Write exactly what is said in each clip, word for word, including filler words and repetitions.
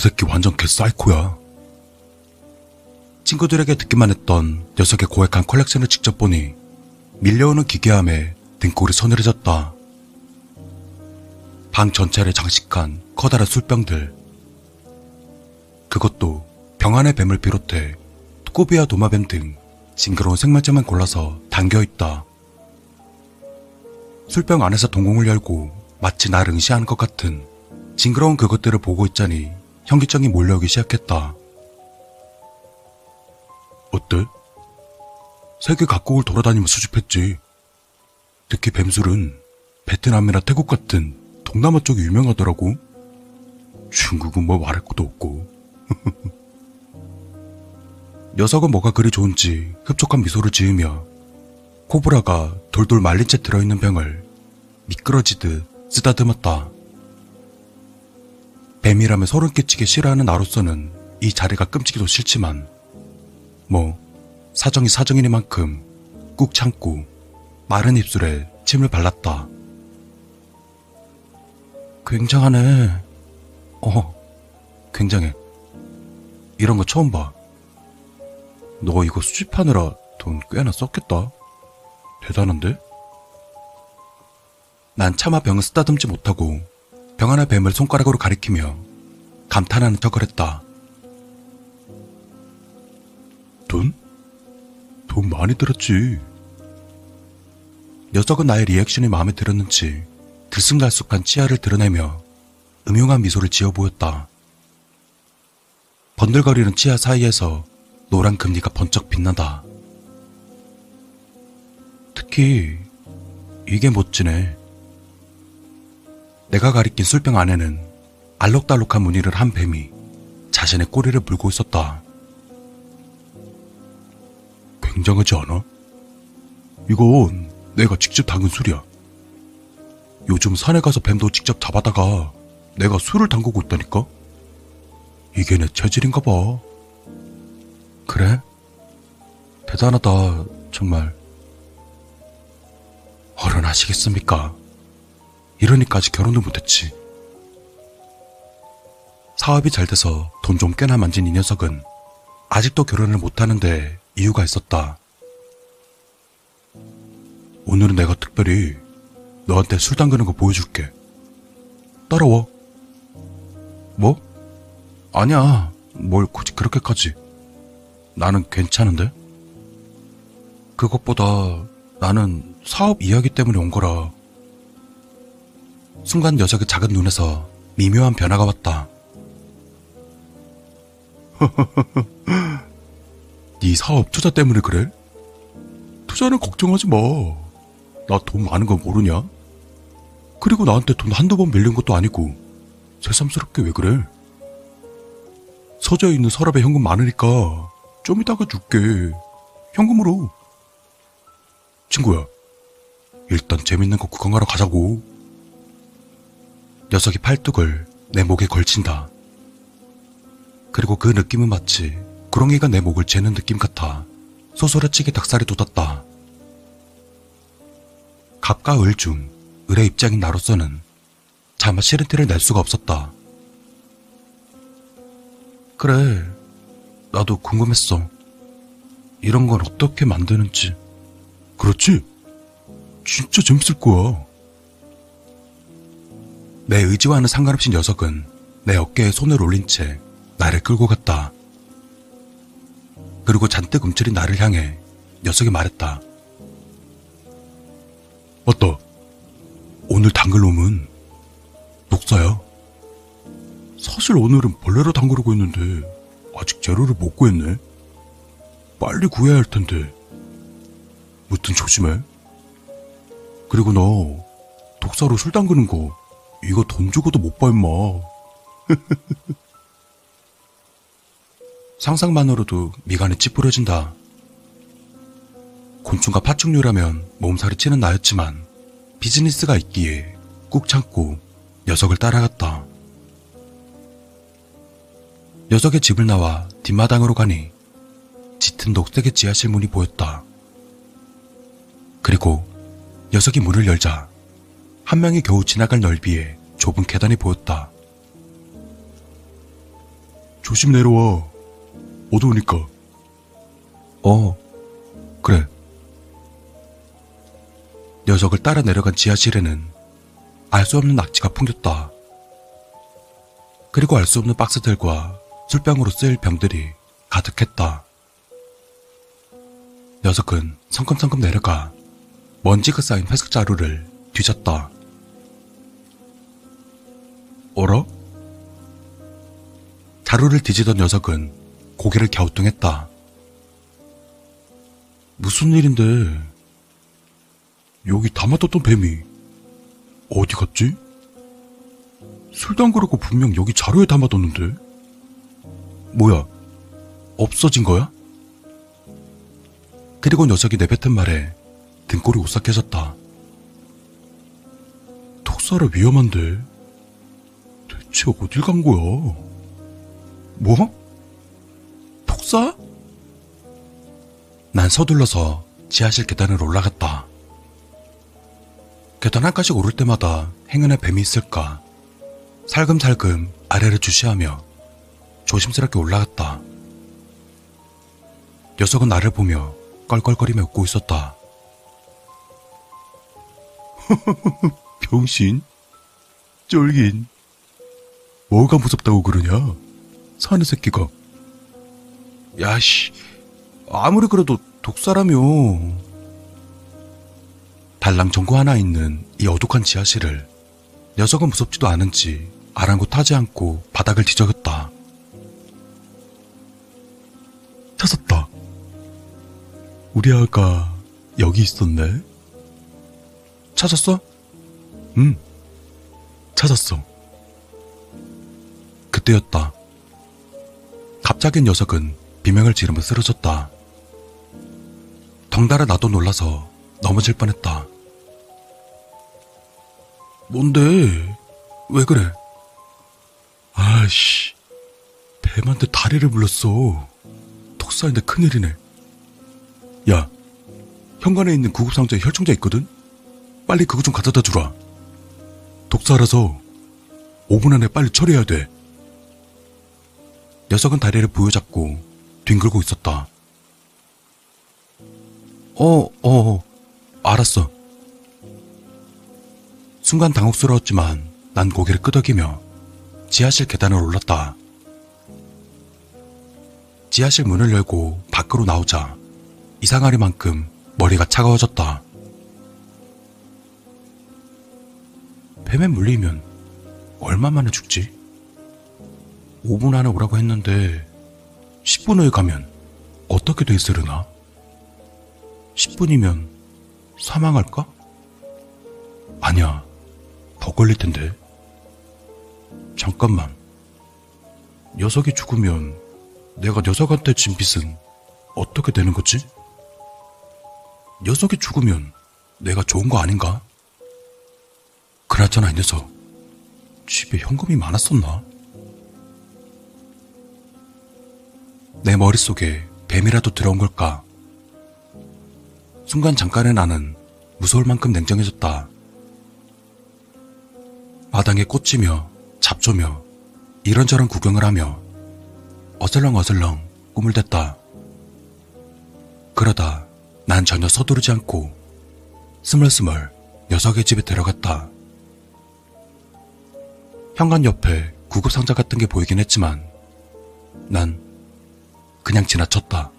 그 새끼 완전 개사이코야. 친구들에게 듣기만 했던 녀석의 고액한 컬렉션을 직접 보니 밀려오는 기괴함에 등골이 서늘해졌다. 방 전체를 장식한 커다란 술병들, 그것도 병안의 뱀을 비롯해 토코비와 도마뱀 등 징그러운 생물체만 골라서 담겨있다. 술병 안에서 동공을 열고 마치 날 응시하는 것 같은 징그러운 그것들을 보고 있자니 현기증이 몰려오기 시작했다. 어때? 세계 각국을 돌아다니며 수집했지. 특히 뱀술은 베트남이나 태국 같은 동남아 쪽이 유명하더라고. 중국은 뭐 말할 것도 없고. 녀석은 뭐가 그리 좋은지 흡족한 미소를 지으며 코브라가 돌돌 말린 채 들어있는 병을 미끄러지듯 쓰다듬었다. 뱀이라면 소름 끼치게 싫어하는 나로서는 이 자리가 끔찍이도 싫지만 뭐 사정이 사정이니만큼 꾹 참고 마른 입술에 침을 발랐다. 굉장하네. 어, 굉장해. 이런 거 처음 봐. 너 이거 수집하느라 돈 꽤나 썼겠다. 대단한데? 난 차마 병을 쓰다듬지 못하고 병 안의 뱀을 손가락으로 가리키며 감탄하는 척을 했다. 돈? 돈 많이 들었지. 녀석은 나의 리액션이 마음에 들었는지 들쑥날쑥한 치아를 드러내며 음흉한 미소를 지어 보였다. 번들거리는 치아 사이에서 노란 금리가 번쩍 빛난다. 특히 이게 멋지네. 내가 가리킨 술병 안에는 알록달록한 무늬를 한 뱀이 자신의 꼬리를 물고 있었다. 굉장하지 않아? 이건 내가 직접 담근 술이야. 요즘 산에 가서 뱀도 직접 잡아다가 내가 술을 담그고 있다니까? 이게 내 체질인가 봐. 그래? 대단하다, 정말. 어른하시겠습니까? 이러니까 아직 결혼도 못했지. 사업이 잘 돼서 돈 좀 꽤나 만진 이 녀석은 아직도 결혼을 못하는데 이유가 있었다. 오늘은 내가 특별히 너한테 술 담그는 거 보여줄게. 따라와. 뭐? 아니야. 뭘 굳이 그렇게까지. 나는 괜찮은데? 그것보다 나는 사업 이야기 때문에 온 거라. 순간 녀석의 작은 눈에서 미묘한 변화가 왔다. 네 사업 투자 때문에 그래? 투자는 걱정하지 마. 나 돈 많은 거 모르냐? 그리고 나한테 돈 한두 번 빌린 것도 아니고 새삼스럽게 왜 그래? 서재에 있는 서랍에 현금 많으니까 좀 이따가 줄게. 현금으로. 친구야, 일단 재밌는 거 구경하러 가자고. 녀석이 팔뚝을 내 목에 걸친다. 그리고 그 느낌은 마치 구렁이가 내 목을 재는 느낌 같아 소스라치게 닭살이 돋았다. 갑과 을 중 을의 입장인 나로서는 차마 싫은 티를 낼 수가 없었다. 그래, 나도 궁금했어. 이런 걸 어떻게 만드는지. 그렇지? 진짜 재밌을 거야. 내 의지와는 상관없이 녀석은 내 어깨에 손을 올린 채 나를 끌고 갔다. 그리고 잔뜩 움츠린 나를 향해 녀석이 말했다. 어떠? 오늘 담글 놈은 독사야. 사실 오늘은 벌레로 담그려고 했는데 아직 재료를 못 구했네. 빨리 구해야 할 텐데. 무튼 조심해. 그리고 너 독사로 술 담그는 거 이거 돈 주고도 못 봐 임마. 상상만으로도 미간이 찌푸려진다. 곤충과 파충류라면 몸살이 치는 나였지만 비즈니스가 있기에 꾹 참고 녀석을 따라갔다. 녀석의 집을 나와 뒷마당으로 가니 짙은 녹색의 지하실 문이 보였다. 그리고 녀석이 문을 열자 한 명이 겨우 지나갈 넓이의 좁은 계단이 보였다. 조심히 내려와. 어두우니까. 어, 그래. 녀석을 따라 내려간 지하실에는 알 수 없는 낙지가 풍겼다. 그리고 알 수 없는 박스들과 술병으로 쓰일 병들이 가득했다. 녀석은 성큼성큼 내려가 먼지가 쌓인 회색 자루를 뒤졌다. 어라? 자루를 뒤지던 녀석은 고개를 갸우뚱했다. 무슨 일인데? 여기 담아뒀던 뱀이 어디 갔지? 술도 안 그러고 분명 여기 자루에 담아뒀는데? 뭐야? 없어진 거야? 그리고 녀석이 내뱉은 말에 등골이 오싹해졌다. 톡살아 위험한데 대체 어딜 간 거야? 뭐? 톡살? 난 서둘러서 지하실 계단을 올라갔다. 계단 한 칸씩 오를 때마다 행운의 뱀이 있을까 살금살금 아래를 주시하며 조심스럽게 올라갔다. 녀석은 나를 보며 껄껄거리며 웃고 있었다. 병신, 쫄긴, 뭐가 무섭다고 그러냐? 사내 새끼가. 야씨, 아무리 그래도 독사라며. 달랑 전구 하나 있는 이 어둑한 지하실을 녀석은 무섭지도 않은지 아랑곳하지 않고 바닥을 뒤적였다. 찾았다. 우리 아가 여기 있었네. 찾았어? 응, 찾았어. 그때였다. 갑자기 녀석은 비명을 지르며 쓰러졌다. 덩달아 나도 놀라서 넘어질 뻔했다. 뭔데? 왜 그래? 아이씨, 뱀한테 다리를 물렀어. 톡살인데 큰일이네. 야, 현관에 있는 구급상자에 혈청제 있거든? 빨리 그거 좀 가져다 주라. 독사라서 오 분 안에 빨리 처리해야 돼. 녀석은 다리를 부여잡고 뒹굴고 있었다. 어, 어, 알았어. 순간 당혹스러웠지만 난 고개를 끄덕이며 지하실 계단을 올랐다. 지하실 문을 열고 밖으로 나오자 이상하리만큼 머리가 차가워졌다. 뱀에 물리면 얼마만에 죽지? 오 분 안에 오라고 했는데 십 분 후에 가면 어떻게 돼 있으려나? 십 분이면 사망할까? 아니야, 더 걸릴 텐데. 잠깐만, 녀석이 죽으면 내가 녀석한테 진 빚은 어떻게 되는 거지? 녀석이 죽으면 내가 좋은 거 아닌가? 그나저나 이 녀석 집에 현금이 많았었나? 내 머릿속에 뱀이라도 들어온 걸까? 순간 잠깐의 나는 무서울 만큼 냉정해졌다. 마당에 꽃이며 잡초며 이런저런 구경을 하며 어슬렁어슬렁 꿈을 댔다. 그러다 난 전혀 서두르지 않고 스멀스멀 녀석의 집에 들어갔다. 현관 옆에 구급상자 같은 게 보이긴 했지만 난 그냥 지나쳤다.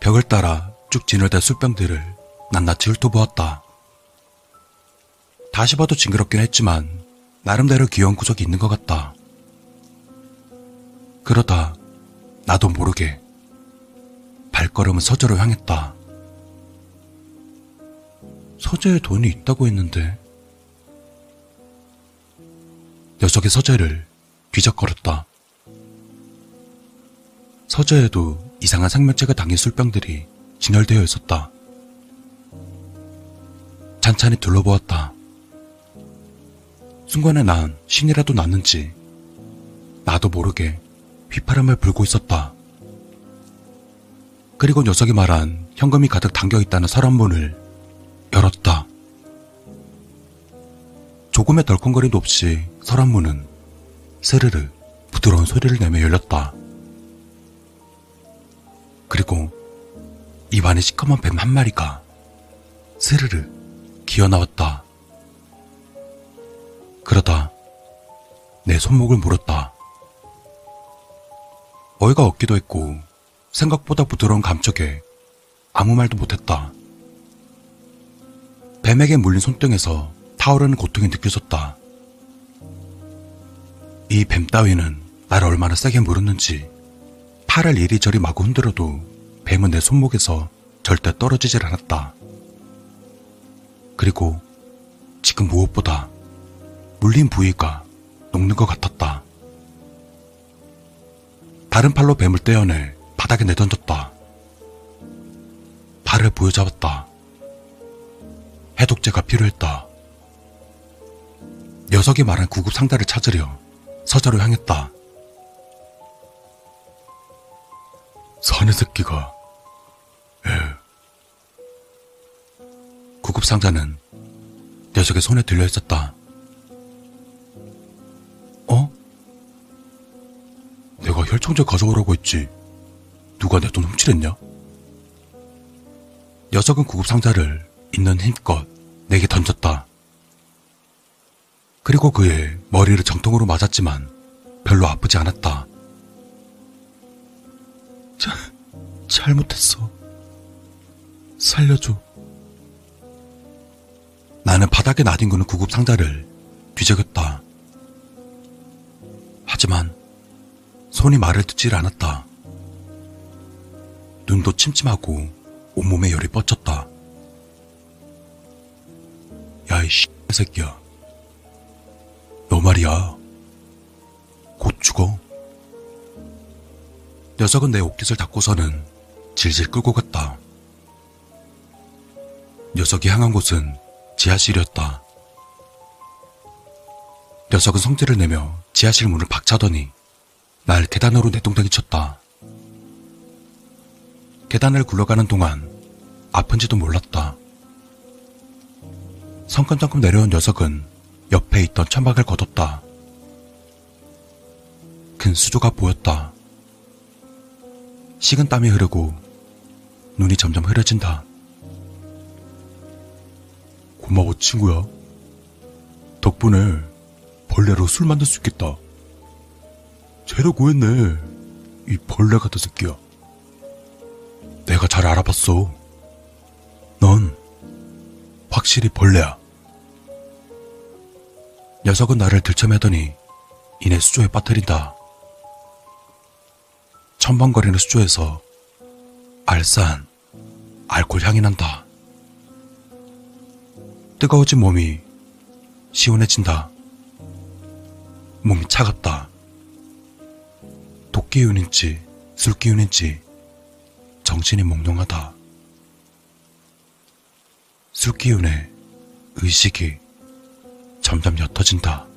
벽을 따라 쭉 진열된 술병들을 낱낱이 훑어보았다. 다시 봐도 징그럽긴 했지만 나름대로 귀여운 구석이 있는 것 같다. 그러다 나도 모르게 발걸음은 서재로 향했다. 서재에 돈이 있다고 했는데. 녀석의 서재를 뒤적거렸다. 서재에도 이상한 생명체가 담긴 술병들이 진열되어 있었다. 찬찬히 둘러보았다. 순간에 난 신이라도 났는지 나도 모르게 휘파람을 불고 있었다. 그리고 녀석이 말한 현금이 가득 담겨있다는 서랍문을 열었다. 조금의 덜컹거림도 없이 서랍문은 스르르 부드러운 소리를 내며 열렸다. 그리고 입안에 시커먼 뱀 한 마리가 스르르 기어나왔다. 그러다 내 손목을 물었다. 어이가 없기도 했고 생각보다 부드러운 감촉에 아무 말도 못했다. 뱀에게 물린 손등에서 타오르는 고통이 느껴졌다. 이 뱀 따위는 나를 얼마나 세게 물었는지 팔을 이리저리 마구 흔들어도 뱀은 내 손목에서 절대 떨어지질 않았다. 그리고 지금 무엇보다 물린 부위가 녹는 것 같았다. 다른 팔로 뱀을 떼어내 바닥에 내던졌다. 발을 부여잡았다. 해독제가 필요했다. 녀석이 말한 구급 상자를 찾으려 서재로 향했다. 사내 새끼가... 에... 구급 상자는 녀석의 손에 들려 있었다. 어? 내가 혈청제 가져오라고 했지. 누가 내 돈 훔치랬냐? 녀석은 구급 상자를 있는 힘껏 내게 던졌다. 그리고 그의 머리를 정통으로 맞았지만 별로 아프지 않았다. 자, 잘못했어. 살려줘. 나는 바닥에 나뒹구는 구급 상자를 뒤적였다. 하지만 손이 말을 듣질 않았다. 눈도 침침하고 온몸에 열이 뻗쳤다. 야, 이 씨 새끼야. 너 말이야. 곧 죽어. 녀석은 내 옷깃을 닦고서는 질질 끌고 갔다. 녀석이 향한 곳은 지하실이었다. 녀석은 성질을 내며 지하실 문을 박차더니 날 계단으로 내동댕이 쳤다. 계단을 굴러가는 동안 아픈지도 몰랐다. 성큼성큼 내려온 녀석은 옆에 있던 천막을 걷었다. 큰 수조가 보였다. 식은 땀이 흐르고 눈이 점점 흐려진다. 고마워, 친구야. 덕분에 벌레로 술 만들 수 있겠다. 제대로 구했네, 이 벌레 같은 새끼야. 내가 잘 알아봤어. 넌 확실히 벌레야. 녀석은 나를 들쳐매더니 이내 수조에 빠뜨린다. 첨벙거리는 수조에서 알싸한 알코올 향이 난다. 뜨거워진 몸이 시원해진다. 몸이 차갑다. 독기운인지 술기운인지 정신이 몽롱하다. 술기운에 의식이 점점 옅어진다.